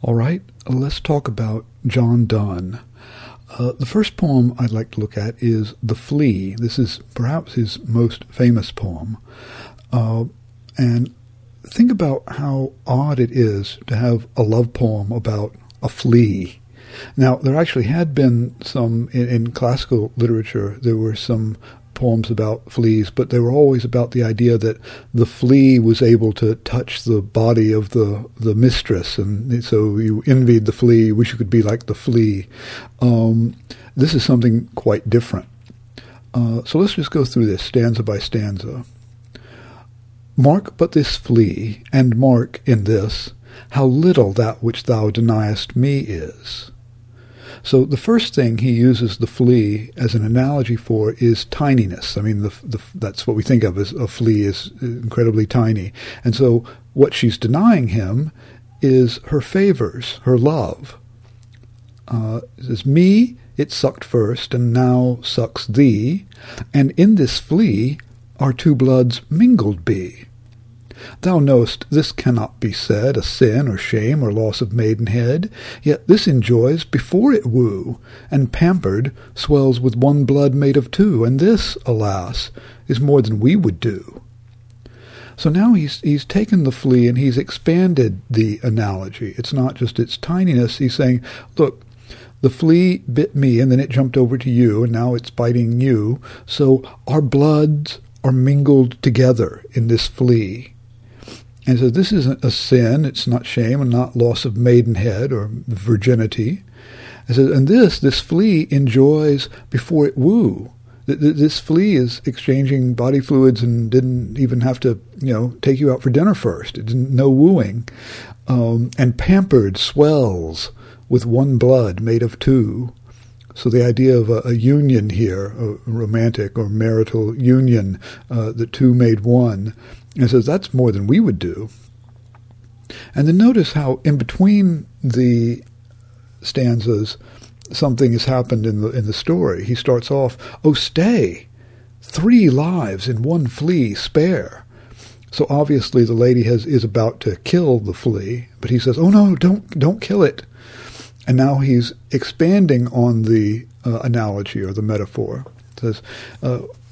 All right, let's talk about John Donne. The first poem I'd like to look at is The Flea. This is perhaps his most famous poem. And think about how odd it is to have a love poem about a flea. Now, there actually had been some, in classical literature, there were some poems about fleas, but they were always about the idea that the flea was able to touch the body of the mistress, and so you envied the flea, wish you could be like the flea. This is something quite different. So let's just go through this stanza by stanza. Mark but this flea, and mark in this, how little that which thou deniest me is. So the first thing he uses the flea as an analogy for is tininess. I mean, that's what we think of as a flea is incredibly tiny. And so what she's denying him is her favors, her love. It says, me it sucked first, and now sucks thee, and in this flea our two bloods mingled be. Thou knowest this cannot be said a sin or shame or loss of maidenhead, yet this enjoys before it woo, and pampered swells with one blood made of two, and this, alas, is more than we would do. So now he's taken the flea and he's expanded the analogy. It's not just its tininess. He's saying, look, the flea bit me and then it jumped over to you and now it's biting you, so our bloods are mingled together in this flea. And so this isn't a sin, it's not shame, and not loss of maidenhead or virginity. And this flea enjoys before it woo. This flea is exchanging body fluids and didn't even have to, take you out for dinner first. It didn't know wooing. And pampered swells with one blood made of two. So the idea of a union here, a romantic or marital union, the two made one, and says that's more than we would do. And then notice how in between the stanzas, something has happened in the story. He starts off, "Oh, stay, three lives in one flea spare." So obviously the lady is about to kill the flea, but he says, "Oh no, don't kill it." And now he's expanding on the analogy or the metaphor. It says,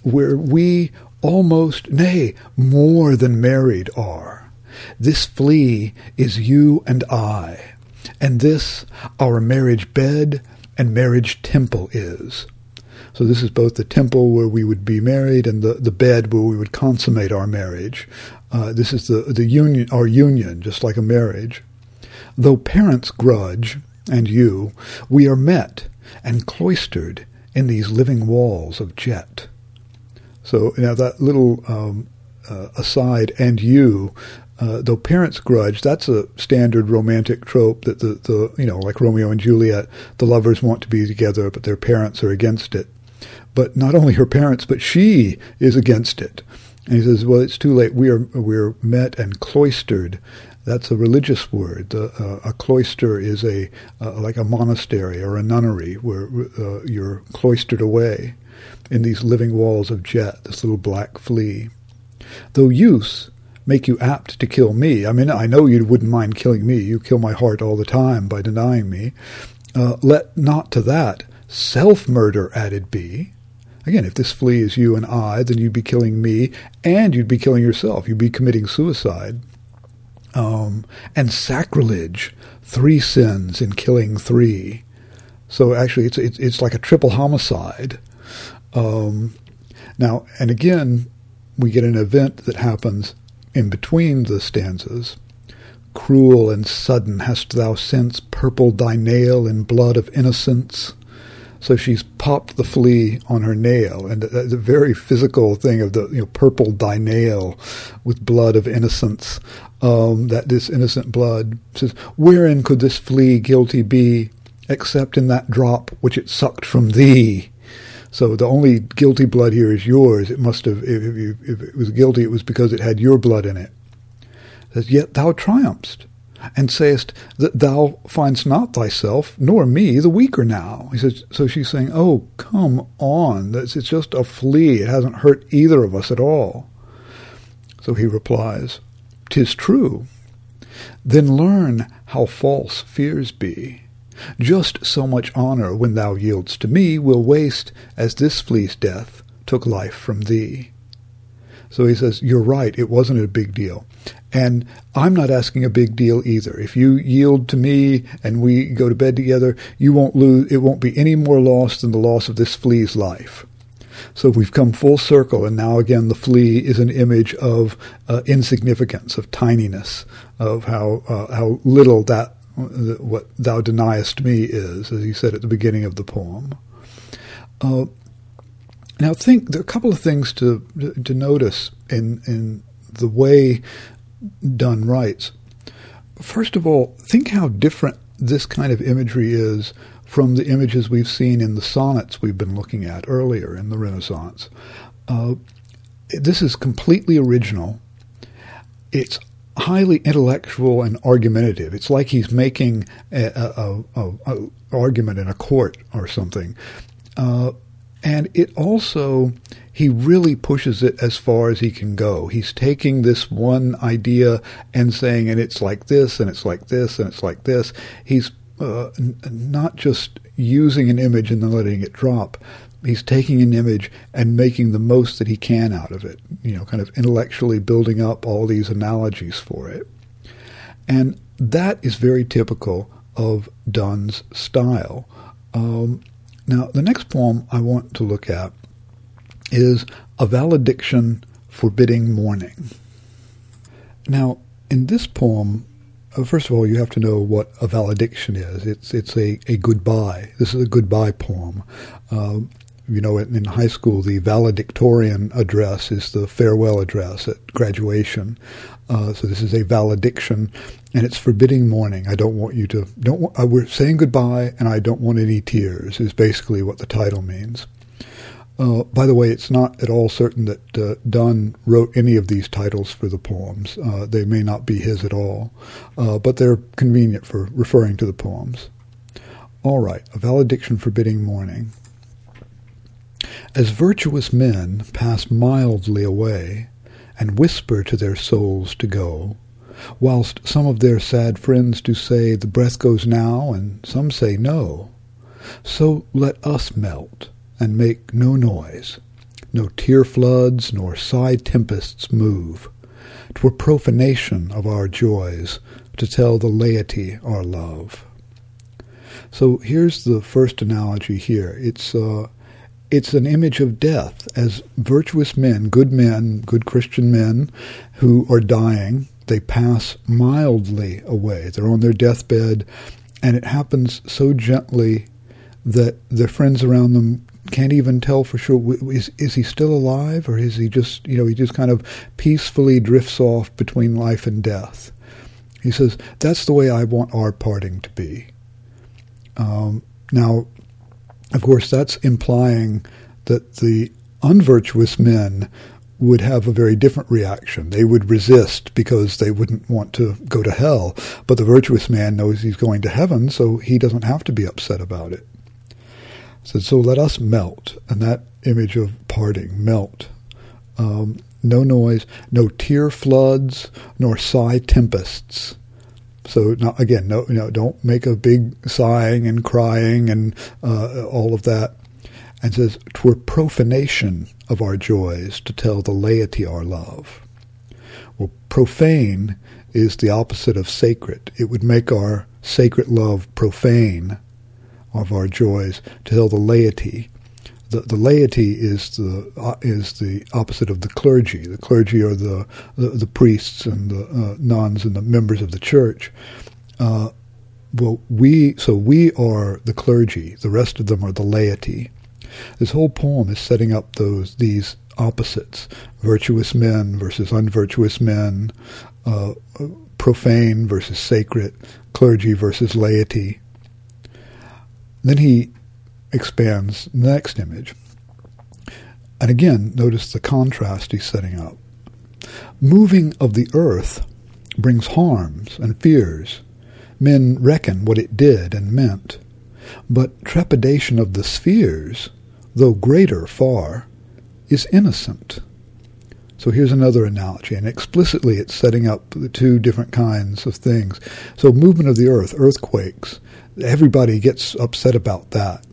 where we almost, nay, more than married are, this flea is you and I, and this our marriage bed and marriage temple is. So this is both the temple where we would be married and the bed where we would consummate our marriage. This is the union, our union, just like a marriage. Though parents grudge, and you, we are met and cloistered in these living walls of jet. So now that little aside, and you, though parents grudge, that's a standard romantic trope that the like Romeo and Juliet, the lovers want to be together, but their parents are against it. But not only her parents, but she is against it. And he says, well, it's too late. We're met and cloistered. That's a religious word. A cloister is like a monastery or a nunnery where you're cloistered away in these living walls of jet, this little black flea. Though use make you apt to kill me. I mean, I know you wouldn't mind killing me. You kill my heart all the time by denying me. Let not to that self-murder added be. Again, if this flea is you and I, then you'd be killing me and you'd be killing yourself. You'd be committing suicide. And sacrilege, three sins in killing three. So actually, it's like a triple homicide. Now, and again, we get an event that happens in between the stanzas. Cruel and sudden hast thou since purpled thy nail in blood of innocence. So she's popped the flea on her nail, and the very physical thing of the purple thy nail with blood of innocence, that this innocent blood says, wherein could this flea guilty be, except in that drop which it sucked from thee? So the only guilty blood here is yours. It must have, if it was guilty, it was because it had your blood in it. It says, yet thou triumphst, and sayest that thou find'st not thyself, nor me, the weaker now. He says, so she's saying, oh, come on. It's just a flea. It hasn't hurt either of us at all. So he replies, 'Tis true. Then learn how false fears be. Just so much honor when thou yield'st to me will waste, as this flea's death took life from thee. So he says, you're right, it wasn't a big deal. And I'm not asking a big deal either. If you yield to me and we go to bed together, you won't lose. It won't be any more loss than the loss of this flea's life. So we've come full circle, and now again the flea is an image of insignificance, of tininess, of how little that what thou deniest me is, as he said at the beginning of the poem. Now, think there are a couple of things to notice in the way Donne writes. First of all, think how different this kind of imagery is from the images we've seen in the sonnets we've been looking at earlier in the Renaissance. This is completely original. It's highly intellectual and argumentative. It's like he's making an argument in a court or something. And it also, he really pushes it as far as he can go. He's taking this one idea and saying, and it's like this, and it's like this, and it's like this. He's not just using an image and then letting it drop. He's taking an image and making the most that he can out of it, kind of intellectually building up all these analogies for it. And that is very typical of Donne's style. Now, the next poem I want to look at is A Valediction Forbidding Mourning. Now, in this poem, first of all, you have to know what a valediction is. It's a goodbye. This is a goodbye poem. In high school, the valedictorian address is the farewell address at graduation. So this is a valediction, and it's forbidding mourning. I don't want you to we're saying goodbye, and I don't want any tears, is basically what the title means. By the way, it's not at all certain that Donne wrote any of these titles for the poems. They may not be his at all, but they're convenient for referring to the poems. All right, A Valediction Forbidding Mourning. As virtuous men pass mildly away and whisper to their souls to go, whilst some of their sad friends do say the breath goes now and some say no, so let us melt and make no noise, no tear floods nor sigh tempests move. 'Twere profanation of our joys to tell the laity our love. So here's the first analogy here. It's an image of death as virtuous men, good Christian men who are dying. They pass mildly away. They're on their deathbed, and it happens so gently that their friends around them can't even tell for sure, is he still alive, or is he just, he just kind of peacefully drifts off between life and death. He says, that's the way I want our parting to be. Now, of course, that's implying that the unvirtuous men would have a very different reaction. They would resist because they wouldn't want to go to hell, but the virtuous man knows he's going to heaven, so he doesn't have to be upset about it. So let us melt, and that image of parting, melt. No noise, no tear floods, nor sigh tempests. So don't make a big sighing and crying and all of that. And says, 'twere profanation of our joys to tell the laity our love. Well, profane is the opposite of sacred. It would make our sacred love profane of our joys to tell the laity. The laity is the opposite of the clergy. The clergy are the priests and the nuns and the members of the church. We are the clergy. The rest of them are the laity. This whole poem is setting up these opposites: virtuous men versus unvirtuous men, profane versus sacred, clergy versus laity. Then he expands the next image. And again, notice the contrast he's setting up. Moving of the earth brings harms and fears. Men reckon what it did and meant. But trepidation of the spheres, though greater far, is innocent. So here's another analogy, and explicitly it's setting up the two different kinds of things. So movement of the earth, earthquakes, everybody gets upset about that.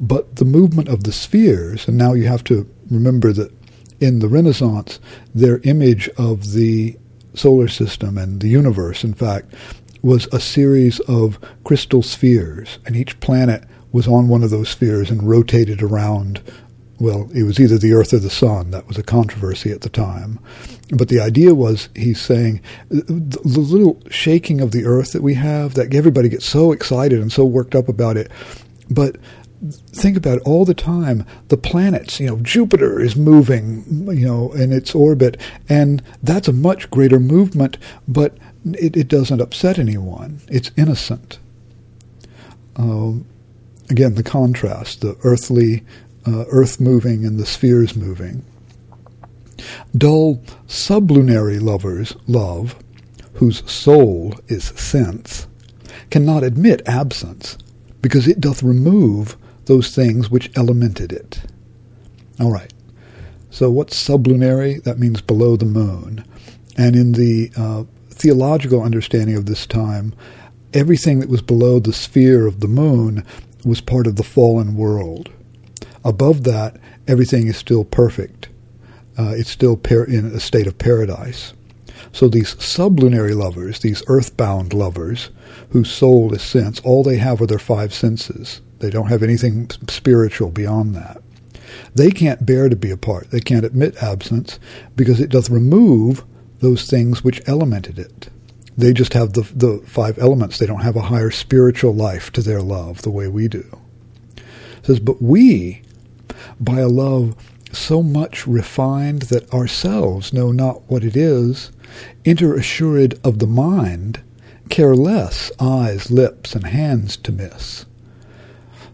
But the movement of the spheres, and now you have to remember that in the Renaissance, their image of the solar system and the universe, in fact, was a series of crystal spheres, and each planet was on one of those spheres and rotated around. Well, it was either the Earth or the Sun. That was a controversy at the time. But the idea was, he's saying, the little shaking of the Earth that we have, that everybody gets so excited and so worked up about it. But think about it, all the time, the planets, Jupiter is moving, in its orbit, and that's a much greater movement, but it doesn't upset anyone. It's innocent. Again, the contrast, the earthly, earth moving and the spheres moving. Dull sublunary lovers love, whose soul is sense, cannot admit absence, because it doth remove those things which elemented it. All right. So what's sublunary? That means below the moon. And in the theological understanding of this time, everything that was below the sphere of the moon was part of the fallen world. Above that, everything is still perfect. It's still in a state of paradise. So these sublunary lovers, these earthbound lovers, whose soul is sense, all they have are their five senses. They don't have anything spiritual beyond that. They can't bear to be apart. They can't admit absence, because it doth remove those things which elemented it. They just have the five elements. They don't have a higher spiritual life to their love the way we do. It says, but we, by a love so much refined that ourselves know not what it is, enter assured of the mind, care less eyes, lips, and hands to miss.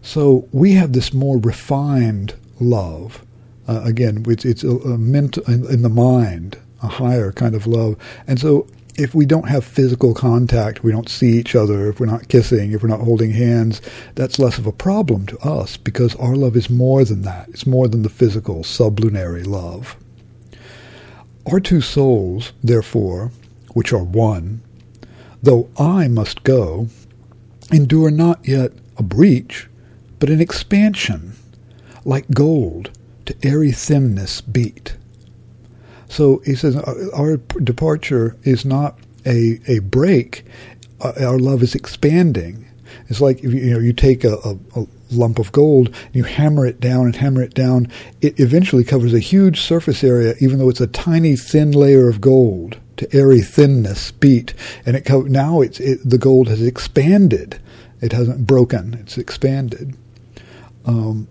So we have this more refined love. Again, it's meant in the mind, a higher kind of love. And so if we don't have physical contact, we don't see each other, if we're not kissing, if we're not holding hands, that's less of a problem to us, because our love is more than that. It's more than the physical, sublunary love. Our two souls, therefore, which are one, though I must go, endure not yet a breach, but an expansion, like gold, to airy thinness beat. So he says our departure is not a break. Our love is expanding. It's like you take a lump of gold and you hammer it down and hammer it down. It eventually covers a huge surface area, even though it's a tiny thin layer of gold, to airy thinness beat. And the gold has expanded. It hasn't broken. It's expanded. And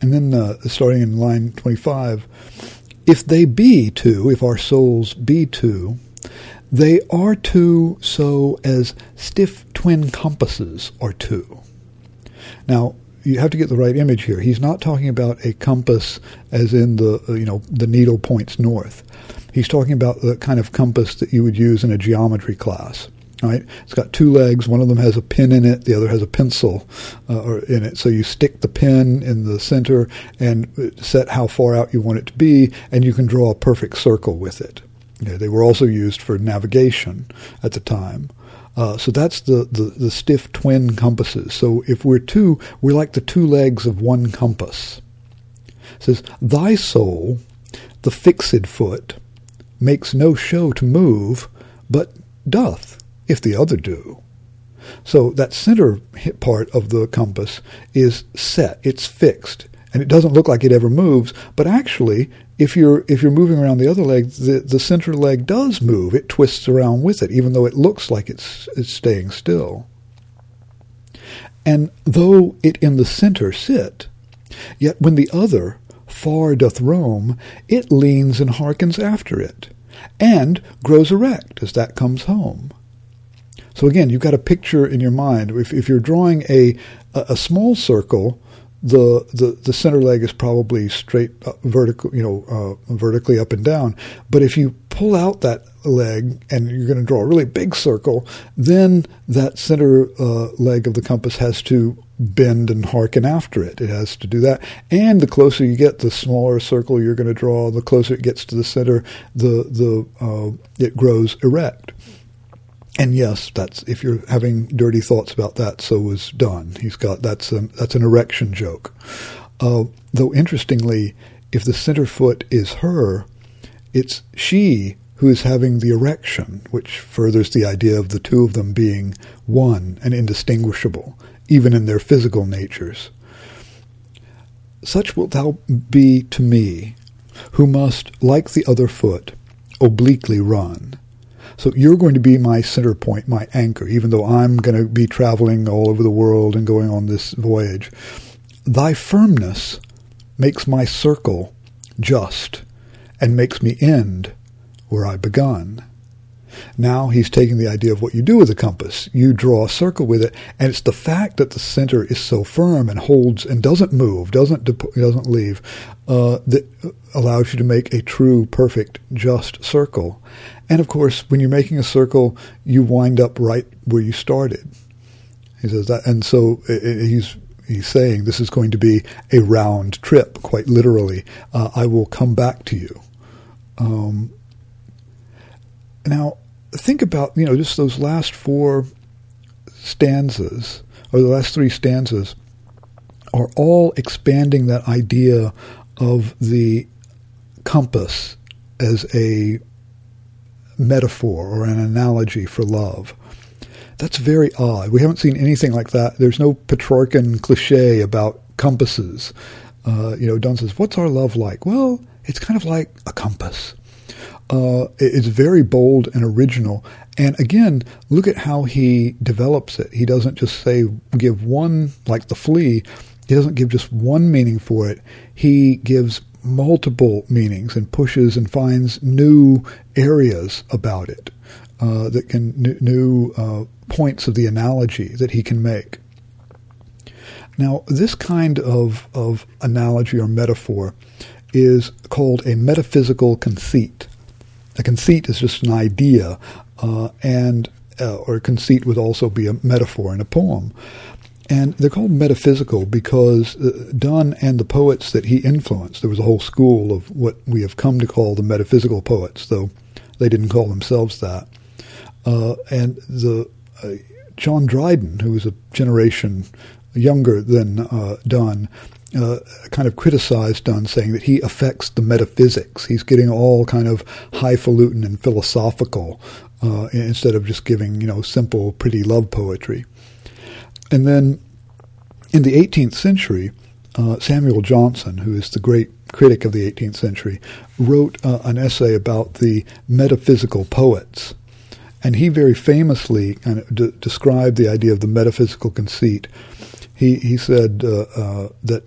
then starting in line 25. If they be two, if our souls be two, they are two so as stiff twin compasses are two. Now, you have to get the right image here. He's not talking about a compass as in the needle points north. He's talking about the kind of compass that you would use in a geometry class. All right? It's got two legs. One of them has a pin in it. The other has a pencil in it. So you stick the pin in the center and set how far out you want it to be, and you can draw a perfect circle with it. They were also used for navigation at the time. So that's the stiff twin compasses. So if we're two, we're like the two legs of one compass. It says, thy soul, the fixed foot, makes no show to move, but doth, if the other do. So that center part of the compass is set. It's fixed. And it doesn't look like it ever moves, but actually, if you're moving around the other leg, the center leg does move. It twists around with it, even though it looks like it's staying still. And though it in the center sit, yet when the other far doth roam, it leans and hearkens after it, and grows erect as that comes home. So again, you've got a picture in your mind. If you're drawing a small circle, the center leg is probably straight up, vertical, vertically up and down. But if you pull out that leg and you're going to draw a really big circle, then that center leg of the compass has to bend and hearken after it. It has to do that. And the closer you get, the smaller circle you're going to draw. The closer it gets to the center, it grows erect. And yes, that's if you're having dirty thoughts about that. So was Donne. He's got that's an erection joke. Though interestingly, if the center foot is her, it's she who is having the erection, which furthers the idea of the two of them being one and indistinguishable, even in their physical natures. Such wilt thou be to me, who must, like the other foot, obliquely run. So you're going to be my center point, my anchor, even though I'm going to be traveling all over the world and going on this voyage. Thy firmness makes my circle just and makes me end where I begun. Now he's taking the idea of what you do with a compass. You draw a circle with it, and it's the fact that the center is so firm and holds and doesn't move, doesn't leave, that allows you to make a true, perfect, just circle. And of course, when you're making a circle, you wind up right where you started. He says that, and so he's saying this is going to be a round trip, quite literally. I will come back to you. Now, think about, just those last four stanzas, or the last three stanzas, are all expanding that idea of the compass as a metaphor or an analogy for love. That's very odd. We haven't seen anything like that. There's no Petrarchan cliche about compasses. Donne says, what's our love like? Well, it's kind of like a compass. It's very bold and original. And again, look at how he develops it. He doesn't just give one, like the flea, he doesn't give just one meaning for it. He gives multiple meanings and pushes and finds new areas about it, new points of the analogy that he can make. Now, this kind of analogy or metaphor is called a metaphysical conceit. A conceit is just an idea, or conceit would also be a metaphor in a poem. And they're called metaphysical because Donne and the poets that he influenced, there was a whole school of what we have come to call the metaphysical poets, though they didn't call themselves that. And John Dryden, who was a generation younger than Donne, kind of criticized Donne, saying that he affects the metaphysics. He's getting all kind of highfalutin and philosophical instead of just giving, simple, pretty love poetry. And then in the 18th century, Samuel Johnson, who is the great critic of the 18th century, wrote an essay about the metaphysical poets. And he very famously kind of described the idea of the metaphysical conceit. He said that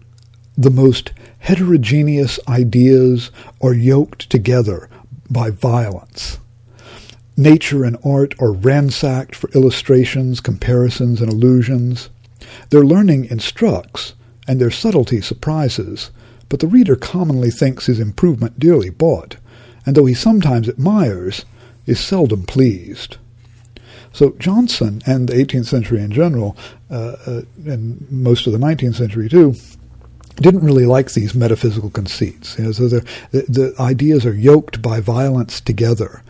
the most heterogeneous ideas are yoked together by violence. Nature and art are ransacked for illustrations, comparisons, and allusions. Their learning instructs, and their subtlety surprises, but the reader commonly thinks his improvement dearly bought, and though he sometimes admires, is seldom pleased. So Johnson, and the 18th century in general, and most of the 19th century too, didn't really like these metaphysical conceits. So the ideas are yoked by violence together.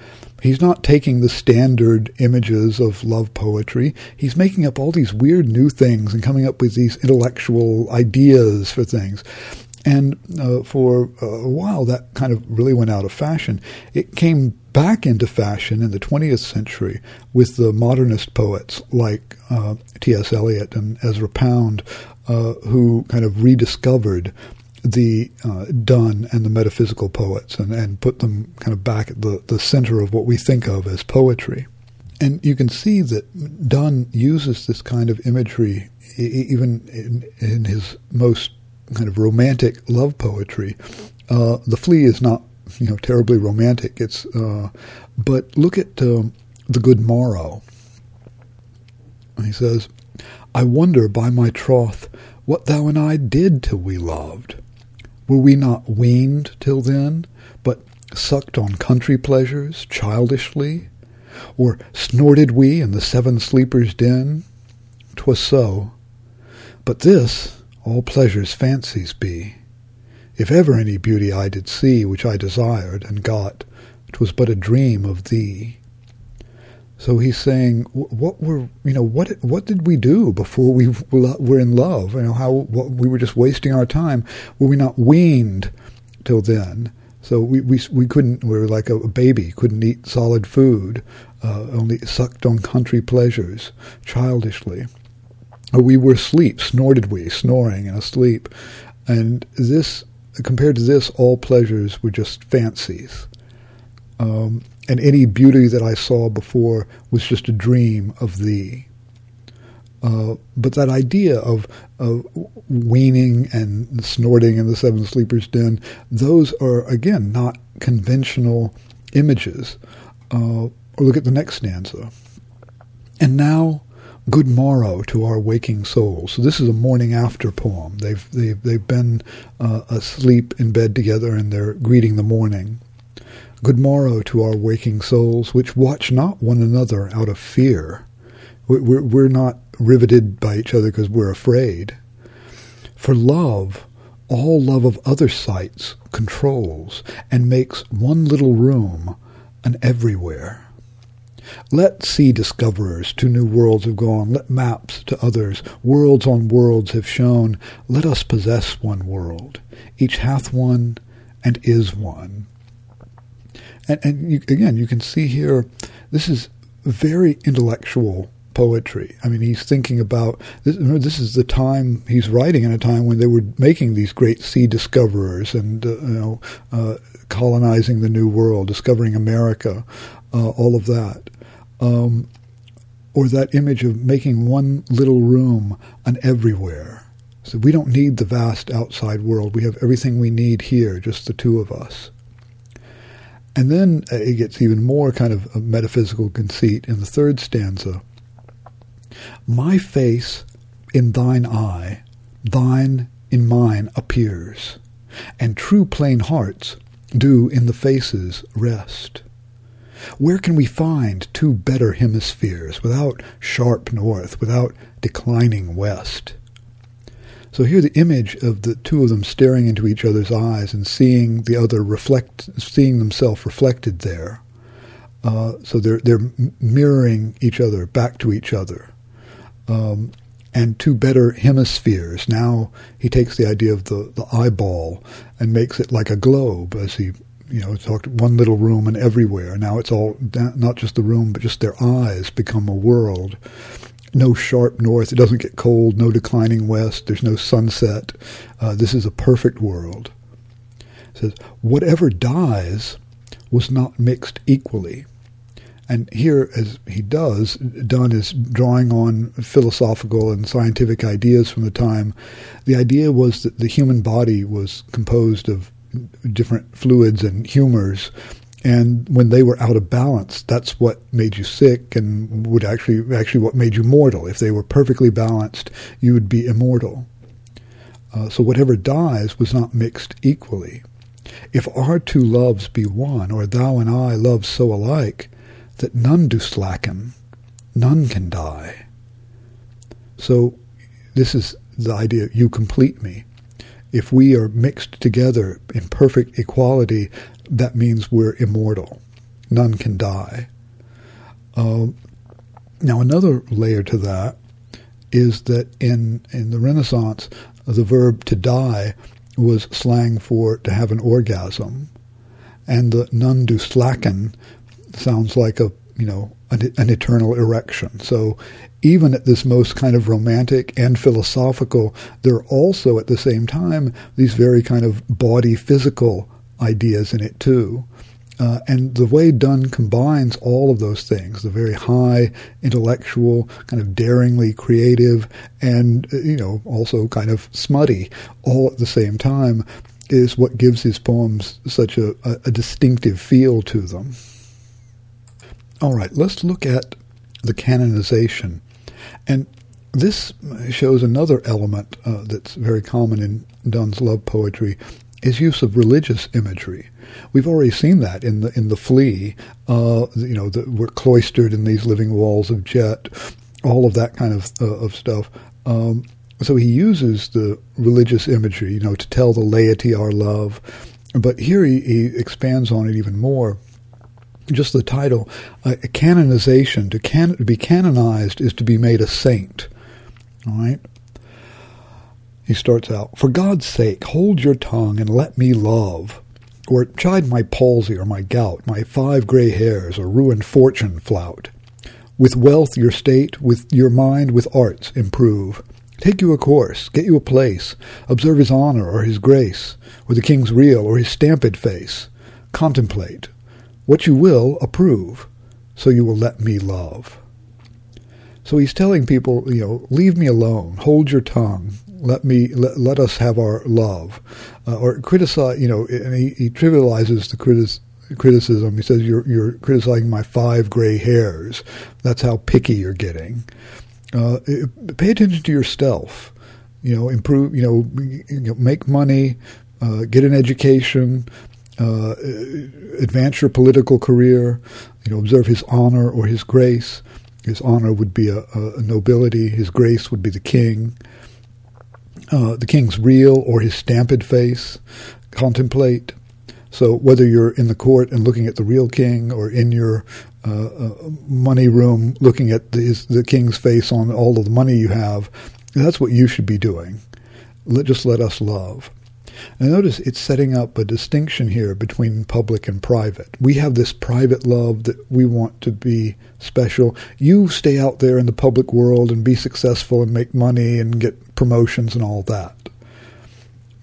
He's not taking the standard images of love poetry. He's making up all these weird new things and coming up with these intellectual ideas for things. And for a while, that kind of really went out of fashion. It came back into fashion in the 20th century with the modernist poets like T.S. Eliot and Ezra Pound, who kind of rediscovered the Donne and the metaphysical poets and put them kind of back at the center of what we think of as poetry. And you can see that Donne uses this kind of imagery even in his most kind of romantic love poetry. The Flea is not, terribly romantic. It's, but look at The Good Morrow. He says, I wonder by my troth what thou and I did till we loved. Were we not weaned till then, but sucked on country pleasures childishly? Or snorted we in the seven sleepers' den? 'Twas so. But this all pleasure's fancies be. If ever any beauty I did see, which I desired and got, 'twas but a dream of thee. So he's saying, what did we do before we were in love? We were just wasting our time. Were we not weaned till then? So we couldn't. We were like a baby, couldn't eat solid food, only sucked on country pleasures childishly. Or we were asleep, snoring and asleep. And this, compared to this, all pleasures were just fancies. And any beauty that I saw before was just a dream of thee. But that idea of weaning and snorting in the Seven Sleepers' Den, those are, again, not conventional images. Look at the next stanza. And now, good morrow to our waking souls. So this is a morning after poem. They've been asleep in bed together, and they're greeting the morning. Good morrow to our waking souls, which watch not one another out of fear. We're not riveted by each other because we're afraid. For love, all love of other sights, controls, and makes one little room an everywhere. Let sea discoverers to new worlds have gone, let maps to others, worlds on worlds have shown. Let us possess one world, each hath one and is one. And you can see here, this is very intellectual poetry. I mean, he's thinking about this. Remember, this is the time he's writing, in a time when they were making these great sea discoverers and colonizing the New World, discovering America, all of that. Or that image of making one little room an everywhere. So we don't need the vast outside world. We have everything we need here, just the two of us. And then it gets even more kind of a metaphysical conceit in the third stanza. My face in thine eye, thine in mine appears, and true plain hearts do in the faces rest. Where can we find two better hemispheres without sharp north, without declining west? So here the image of the two of them staring into each other's eyes and seeing the other seeing themselves reflected there. So they're mirroring each other back to each other, and two better hemispheres. Now he takes the idea of the eyeball and makes it like a globe, as he talked one little room and everywhere. Now it's all not just the room, but just their eyes become a world. No sharp north, it doesn't get cold, no declining west, there's no sunset. This is a perfect world. It says, whatever dies was not mixed equally. And here, as he does, Donne is drawing on philosophical and scientific ideas from the time. The idea was that the human body was composed of different fluids and humors, and when they were out of balance, that's what made you sick and would actually what made you mortal. If they were perfectly balanced, you would be immortal. So whatever dies was not mixed equally. If our two loves be one, or thou and I love so alike, that none do slacken, none can die. So this is the idea, you complete me. If we are mixed together in perfect equality, that means we're immortal. None can die. Now, another layer to that is that in the Renaissance, the verb to die was slang for to have an orgasm, and the none do slacken sounds like an eternal erection. So even at this most kind of romantic and philosophical, there are also at the same time these very kind of bawdy physical ideas in it too. And the way Donne combines all of those things, the very high, intellectual, kind of daringly creative, and, also kind of smutty, all at the same time, is what gives his poems such a distinctive feel to them. All right, let's look at the canonization. And this shows another element that's very common in Donne's love poetry, his use of religious imagery. We've already seen that in the Flea, we're cloistered in these living walls of jet, all of that kind of stuff. So he uses the religious imagery, you know, to tell the laity our love. But here he expands on it even more. Just the title, canonization, to be canonized is to be made a saint. All right? He starts out, for God's sake, hold your tongue and let me love, or chide my palsy or my gout, my 5 gray hairs or ruined fortune flout. With wealth your state, with your mind, with arts improve. Take you a course, get you a place, observe his honor or his grace, or the king's real or his stamped face. Contemplate. What you will, approve, so you will let me love. So he's telling people, you know, leave me alone, hold your tongue, let us have our love, or criticize, you know, and he trivializes the criticism. He says, you're criticizing my 5 gray hairs. That's how picky you're getting. Pay attention to yourself, you know, improve, make money, get an education, advance your political career, you know, observe his honor or his grace. His honor would be a nobility. His grace would be the king. The king's real or his stamped face. Contemplate. So whether you're in the court and looking at the real king or in your money room looking at the king's face on all of the money you have, that's what you should be doing. Just let us love. And notice it's setting up a distinction here between public and private. We have this private love that we want to be special. You stay out there in the public world and be successful and make money and get promotions and all that.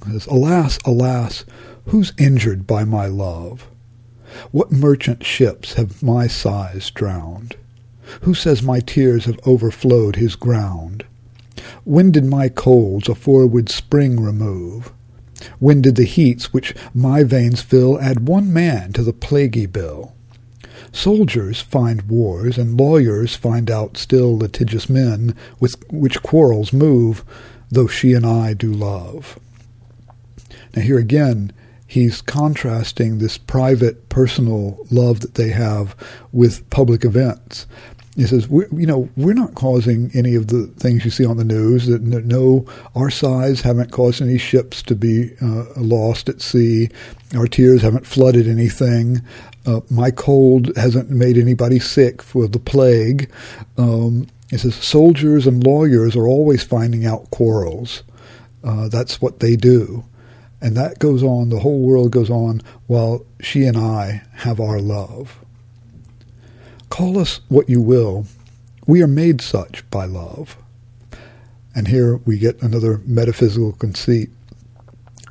It says, alas, alas, who's injured by my love? What merchant ships have my sighs drowned? Who says my tears have overflowed his ground? When did my colds a forward spring remove? When did the heats which my veins fill add one man to the plaguy bill? Soldiers find wars, and lawyers find out still litigious men with which quarrels move, though she and I do love. Now here again, he's contrasting this private, personal love that they have with public events. He says, we're not causing any of the things you see on the news. That no, our sighs haven't caused any ships to be lost at sea. Our tears haven't flooded anything. My cold hasn't made anybody sick for the plague. He says, soldiers and lawyers are always finding out quarrels. That's what they do. And that goes on, the whole world goes on, while she and I have our love. Call us what you will, we are made such by love. And here we get another metaphysical conceit.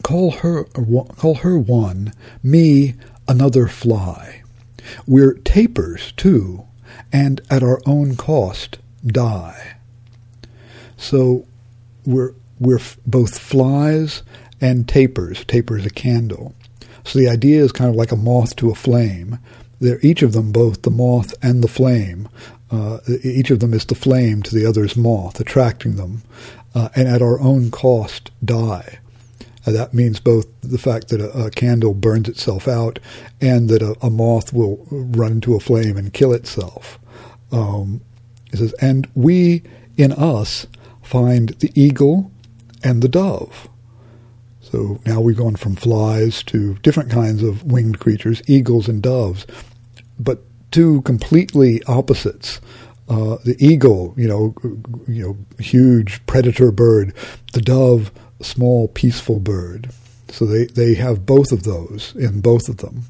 Call her one, me another fly. We're tapers too, and at our own cost die. So we're both flies and tapers. Taper is a candle. So the idea is kind of like a moth to a flame. They're each of them both the moth and the flame. Each of them is the flame to the other's moth, attracting them, and at our own cost die. That means both the fact that a candle burns itself out and that a moth will run into a flame and kill itself. It says, and we in us find the eagle and the dove. So now we've gone from flies to different kinds of winged creatures, eagles and doves, but two completely opposites. The eagle, huge predator bird. The dove, small, peaceful bird. So they have both of those in both of them.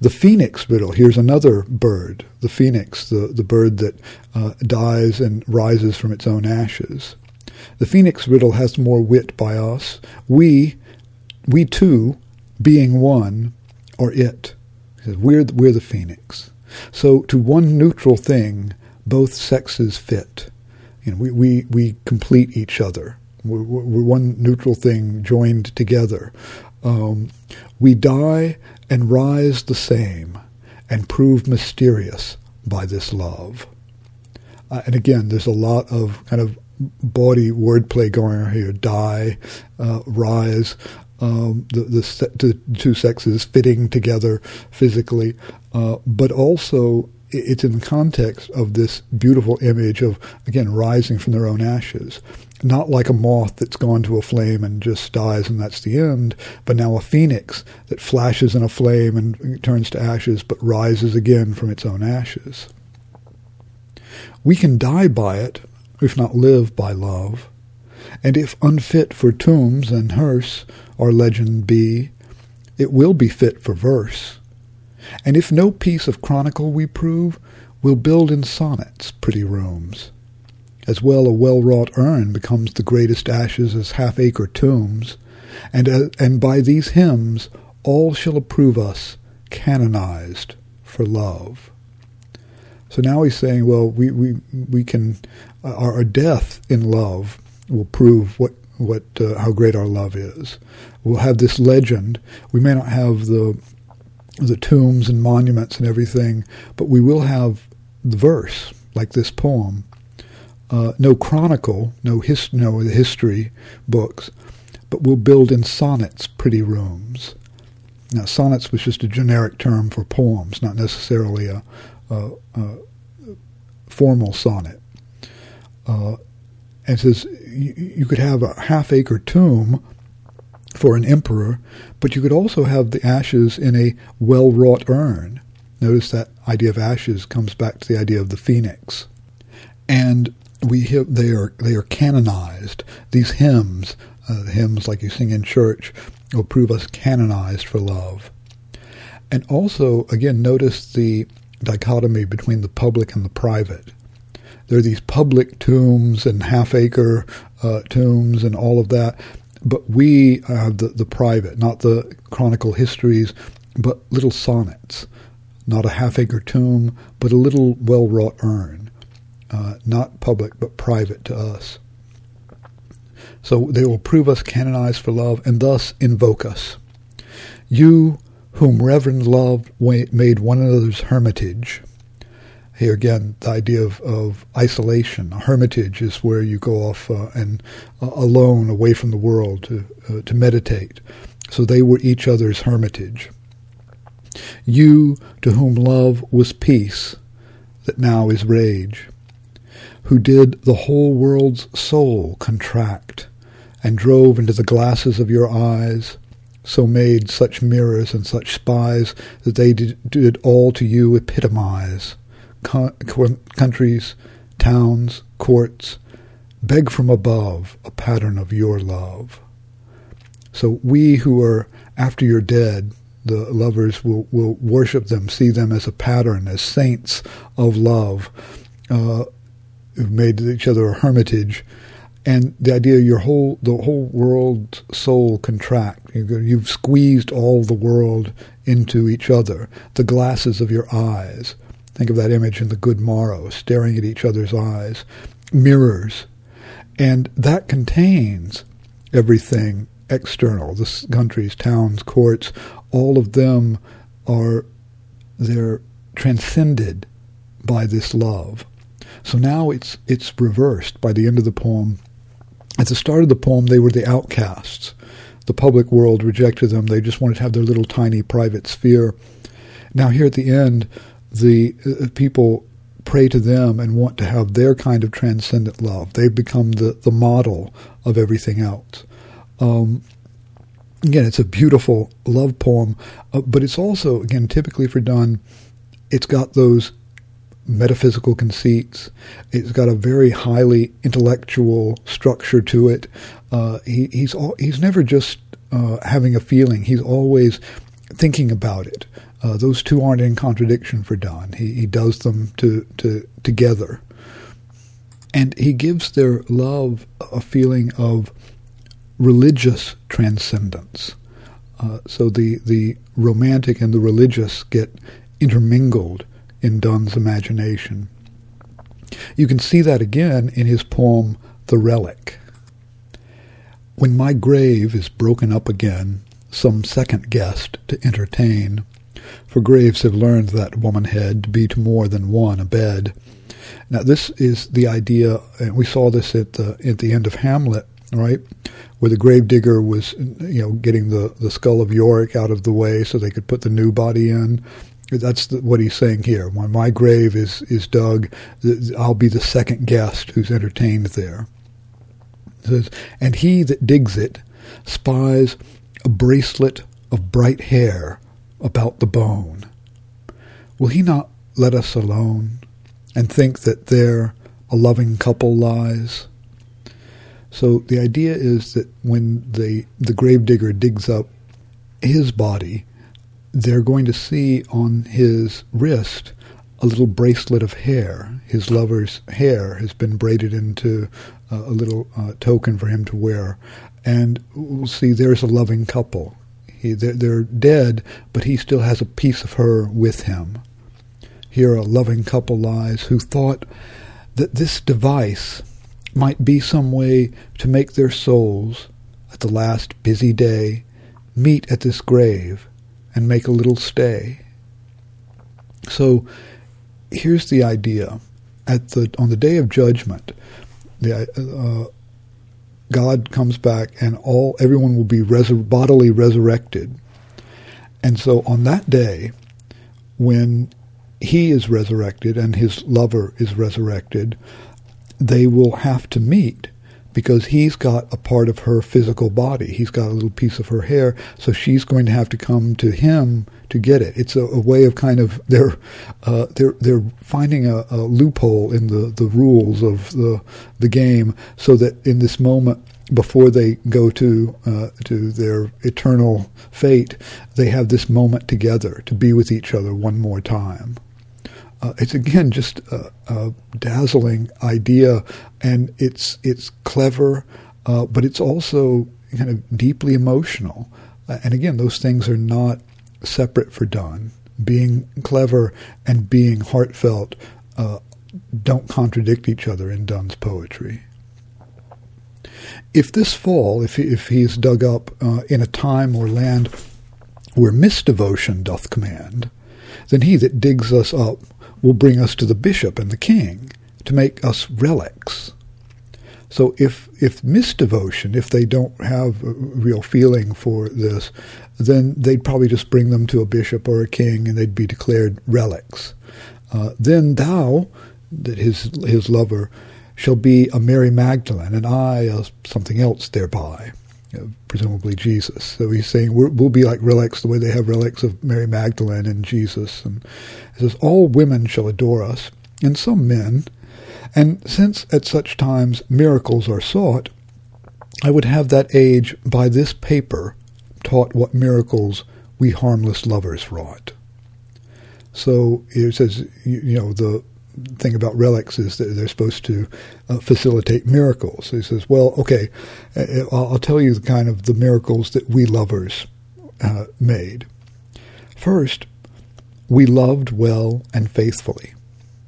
The phoenix riddle, here's another bird, the phoenix, the bird that dies and rises from its own ashes. The phoenix riddle has more wit by us. We too, being one, are it. We're the phoenix. So to one neutral thing, both sexes fit. You know, we complete each other. We're one neutral thing joined together. We die and rise the same, and prove mysterious by this love. And again, there's a lot of kind of body wordplay going on here. Die, rise, the two sexes fitting together physically, but also it's in the context of this beautiful image of, again, rising from their own ashes. Not like a moth that's gone to a flame and just dies and that's the end, but now a phoenix that flashes in a flame and turns to ashes but rises again from its own ashes. We can die by it, if not live by love, and if unfit for tombs and hearse our legend be, it will be fit for verse. And if no piece of chronicle we prove, we'll build in sonnets pretty rooms. As well a well-wrought urn becomes the greatest ashes as half-acre tombs, and by these hymns all shall approve us canonized for love. So now he's saying, well, we can our death in love will prove how great our love is. We'll have this legend. We may not have the tombs and monuments and everything, but we will have the verse like this poem. No chronicle, no history books, but we'll build in sonnets pretty rooms. Now, sonnets was just a generic term for poems, not necessarily a formal sonnet. And it says you could have a half-acre tomb for an emperor, but you could also have the ashes in a well-wrought urn. Notice that idea of ashes comes back to the idea of the phoenix. And they are canonized. These hymns, hymns like you sing in church, will prove us canonized for love. And also, again, notice the dichotomy between the public and the private. There are these public tombs and half-acre tombs and all of that, but we have the private, not the chronicle histories, but little sonnets. Not a half-acre tomb, but a little well-wrought urn. Not public, but private to us. So they will prove us canonized for love, and thus invoke us. You, whom reverend love made one another's hermitage. Here again, the idea of isolation. A hermitage is where you go off and alone, away from the world, to meditate. So they were each other's hermitage. You, to whom love was peace, that now is rage, who did the whole world's soul contract, and drove into the glasses of your eyes, so made such mirrors and such spies, that they did all to you epitomize, countries, towns, courts, beg from above a pattern of your love. So we who are after you're dead, the lovers will worship them, see them as a pattern, as saints of love, who've made each other a hermitage, and the idea the whole world's soul contract. You've squeezed all the world into each other, the glasses of your eyes. Think of that image in The Good Morrow, staring at each other's eyes, mirrors, and that contains everything external, the countries, towns, courts. All of them they're transcended by this love. So now it's reversed by the end of the poem. At the start of the poem, they were the outcasts. The public world rejected them. They just wanted to have their little tiny private sphere. Now here at the end, the people pray to them and want to have their kind of transcendent love. They become the model of everything else. Again, it's a beautiful love poem, but it's also, again, typically for Donne, it's got those metaphysical conceits. It's got a very highly intellectual structure to it. He's never just having a feeling. He's always thinking about it. Those two aren't in contradiction for Donne. He does them together. And he gives their love a feeling of religious transcendence. So the romantic and the religious get intermingled in Donne's imagination. You can see that again in his poem, The Relic. When my grave is broken up again, some second guest to entertain, for graves have learned that womanhead to be to more than one a bed. Now this is the idea, and we saw this at the end of Hamlet, right? Where the gravedigger was, getting the skull of Yorick out of the way so they could put the new body in. That's what he's saying here. When my grave is dug, I'll be the second guest who's entertained there. It says, and he that digs it spies a bracelet of bright hair about the bone. Will he not let us alone, and think that there a loving couple lies? So the idea is that when the gravedigger digs up his body, they're going to see on his wrist a little bracelet of hair. His lover's hair has been braided into a little token for him to wear. And we'll see there's a loving couple. They're dead, but he still has a piece of her with him. Here a loving couple lies who thought that this device might be some way to make their souls, at the last busy day, meet at this grave and make a little stay. So here's the idea. On the Day of Judgment, God comes back and everyone will be bodily resurrected. And so on that day, when he is resurrected and his lover is resurrected, they will have to meet because he's got a part of her physical body. He's got a little piece of her hair, so she's going to have to come to him to get it. It's a way of kind of they're finding a loophole in the rules of the game, so that in this moment before they go to their eternal fate, they have this moment together to be with each other one more time. It's again just a dazzling idea, and it's clever, but it's also kind of deeply emotional. And again, those things are not separate for Donne. Being clever and being heartfelt don't contradict each other in Donne's poetry. If this fall, if he is dug up in a time or land where misdevotion doth command, then he that digs us up will bring us to the bishop and the king to make us relics. So if misdevotion, if they don't have a real feeling for this, then they'd probably just bring them to a bishop or a king and they'd be declared relics. Then thou, that his lover, shall be a Mary Magdalene, and I a something else thereby. Presumably Jesus. So he's saying we'll be like relics, the way they have relics of Mary Magdalene and Jesus. And it says, all women shall adore us, and some men. And since at such times miracles are sought, I would have that age by this paper taught what miracles we harmless lovers wrought. So it says, the thing about relics is that they're supposed to facilitate miracles. So he says, well, okay, I'll tell you the miracles that we lovers made. First, we loved well and faithfully.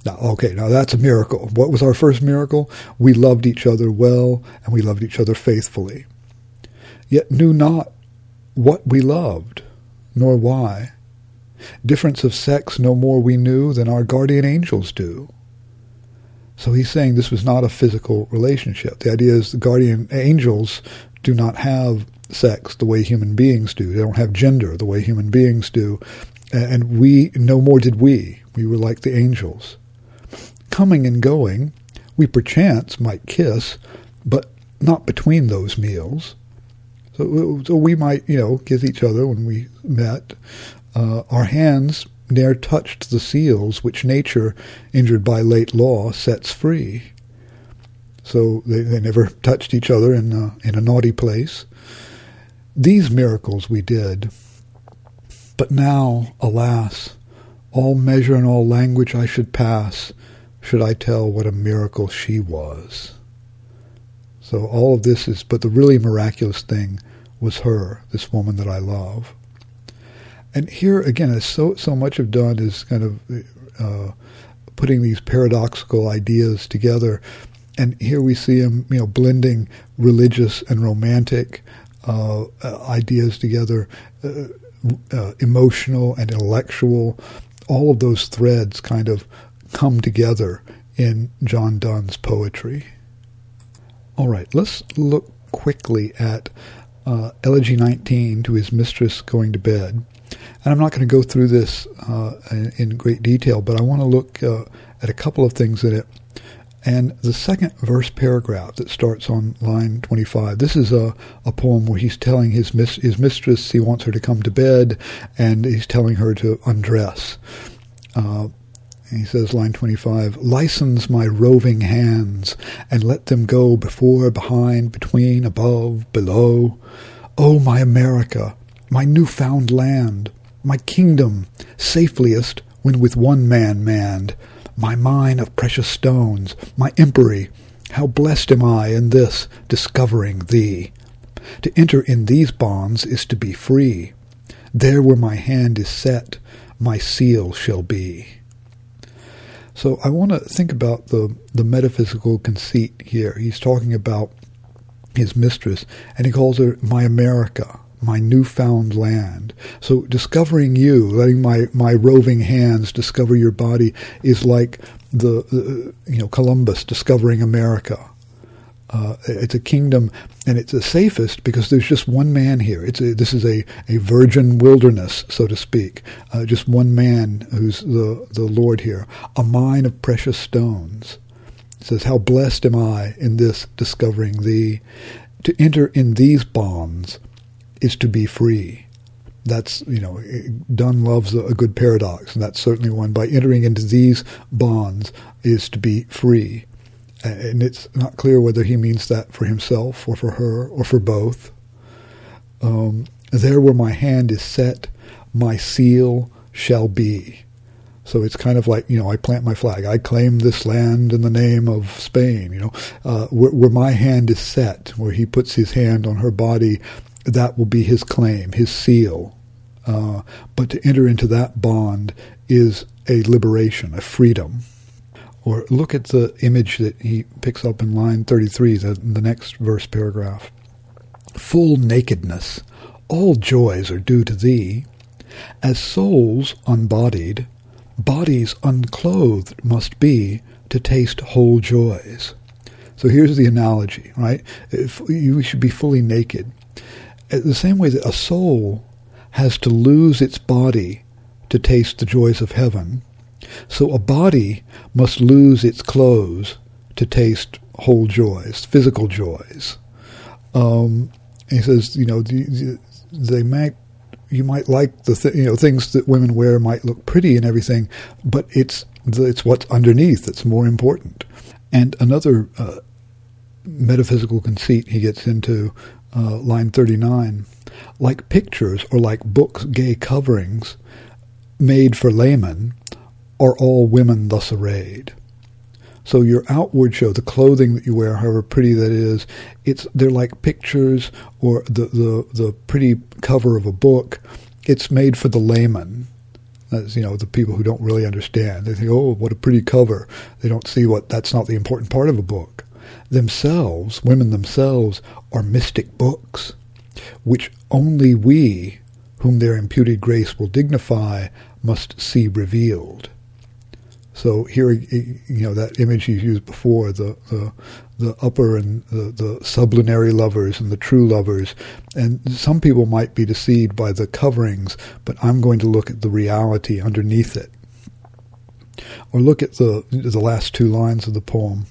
Now that's a miracle. What was our first miracle? We loved each other well and we loved each other faithfully. Yet knew not what we loved, nor why. Difference of sex no more we knew than our guardian angels do. So he's saying this was not a physical relationship. The idea is the guardian angels do not have sex the way human beings do. They don't have gender the way human beings do. And we, no more did we. We were like the angels. Coming and going, we perchance might kiss, but not between those meals. So we might, kiss each other when we met. Our hands ne'er touched the seals which nature, injured by late law, sets free. So they never touched each other in a naughty place. These miracles we did. But now, alas, all measure and all language I should pass, should I tell what a miracle she was. So all of this is, but the really miraculous thing was her, this woman that I love. And here, again, so much of Donne is kind of putting these paradoxical ideas together. And here we see him, blending religious and romantic ideas together, emotional and intellectual. All of those threads kind of come together in John Donne's poetry. All right, let's look quickly at Elegy 19, to his mistress going to bed. And I'm not going to go through this in great detail, but I want to look at a couple of things in it. And the second verse paragraph that starts on line 25, this is a poem where he's telling his mistress he wants her to come to bed, and he's telling her to undress. He says, line 25, "License my roving hands, and let them go before, behind, between, above, below. Oh, my America, my newfound land, my kingdom, safeliest when with one man manned, my mine of precious stones, my empery, how blessed am I in this, discovering thee. To enter in these bonds is to be free. There where my hand is set, my seal shall be." So I want to think about the metaphysical conceit here. He's talking about his mistress, and he calls her my America, my newfound land. So discovering you, letting my roving hands discover your body, is like the Columbus discovering America. It's a kingdom, and it's the safest because there's just one man here. This is a virgin wilderness, so to speak. Just one man who's the Lord here. A mine of precious stones. It says, "How blessed am I in this discovering thee. To enter in these bonds is to be free." That's, Donne loves a good paradox, and that's certainly one. By entering into these bonds is to be free. And it's not clear whether he means that for himself or for her or for both. "There where my hand is set, my seal shall be." So it's kind of like, I plant my flag. I claim this land in the name of Spain, where my hand is set, where he puts his hand on her body, that will be his claim, his seal. But to enter into that bond is a liberation, a freedom. Or look at the image that he picks up in line 33, the next verse paragraph. "Full nakedness, all joys are due to thee. As souls unbodied, bodies unclothed must be to taste whole joys." So here's the analogy, right? If you should be fully naked. The same way that a soul has to lose its body to taste the joys of heaven, so a body must lose its clothes to taste whole joys, physical joys. He says, you might like things that women wear might look pretty and everything, but it's what's underneath that's more important. And another metaphysical conceit he gets into, line 39, "Like pictures or like books' gay coverings made for laymen, are all women thus arrayed." So your outward show, the clothing that you wear, however pretty that is, they're like pictures or the pretty cover of a book. It's made for the layman. That's, the people who don't really understand. They think, oh, what a pretty cover. They don't see that's not the important part of a book. Themselves, women themselves, are mystic books, which only we, whom their imputed grace will dignify, must see revealed. So here, that image he's used before, the upper and the sublunary lovers and the true lovers. And some people might be deceived by the coverings, but I'm going to look at the reality underneath it. Or look at the last two lines of the poem.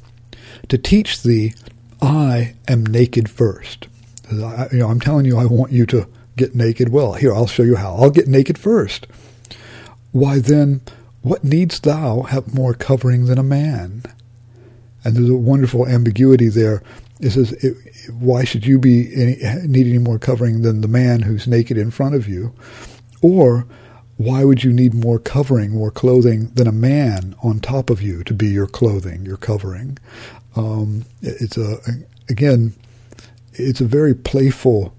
"To teach thee, I am naked first." I'm telling you, I want you to get naked. Well, here, I'll show you how. I'll get naked first. "Why then, what needst thou have more covering than a man?" And there's a wonderful ambiguity there. It says, why should you need any more covering than the man who's naked in front of you? Or, why would you need more covering, more clothing than a man on top of you to be your clothing, your covering? It's a very playful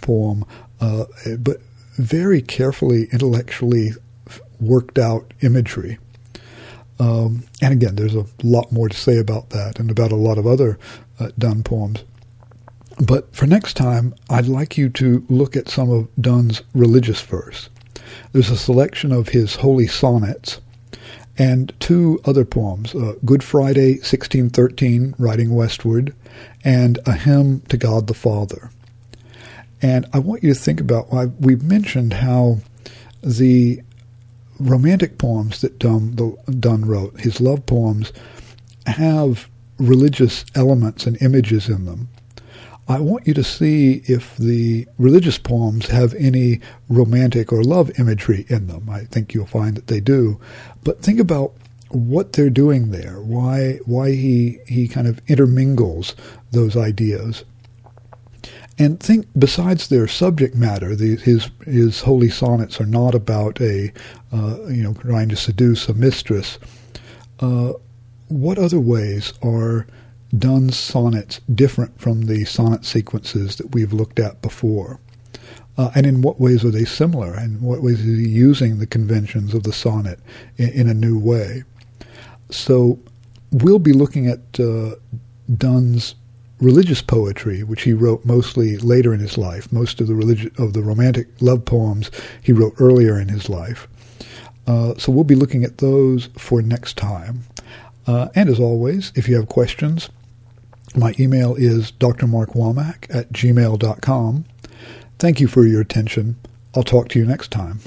poem, but very carefully, intellectually worked out imagery. And again, there's a lot more to say about that and about a lot of other Donne poems. But for next time, I'd like you to look at some of Donne's religious verse. There's a selection of his Holy Sonnets and two other poems, Good Friday, 1613, Riding Westward, and A Hymn to God the Father. And I want you to think about why we've mentioned how the romantic poems that Donne wrote, his love poems, have religious elements and images in them. I want you to see if the religious poems have any romantic or love imagery in them. I think you'll find that they do. But think about what they're doing there, why he kind of intermingles those ideas. And think, besides their subject matter, his holy sonnets are not about trying to seduce a mistress. What other ways are Donne's sonnets different from the sonnet sequences that we've looked at before? And in what ways are they similar? And what ways is he using the conventions of the sonnet in a new way? So we'll be looking at Donne's religious poetry, which he wrote mostly later in his life. Most of the romantic love poems he wrote earlier in his life. So we'll be looking at those for next time. And as always, if you have questions, my email is drmarkwomack@gmail.com. Thank you for your attention. I'll talk to you next time.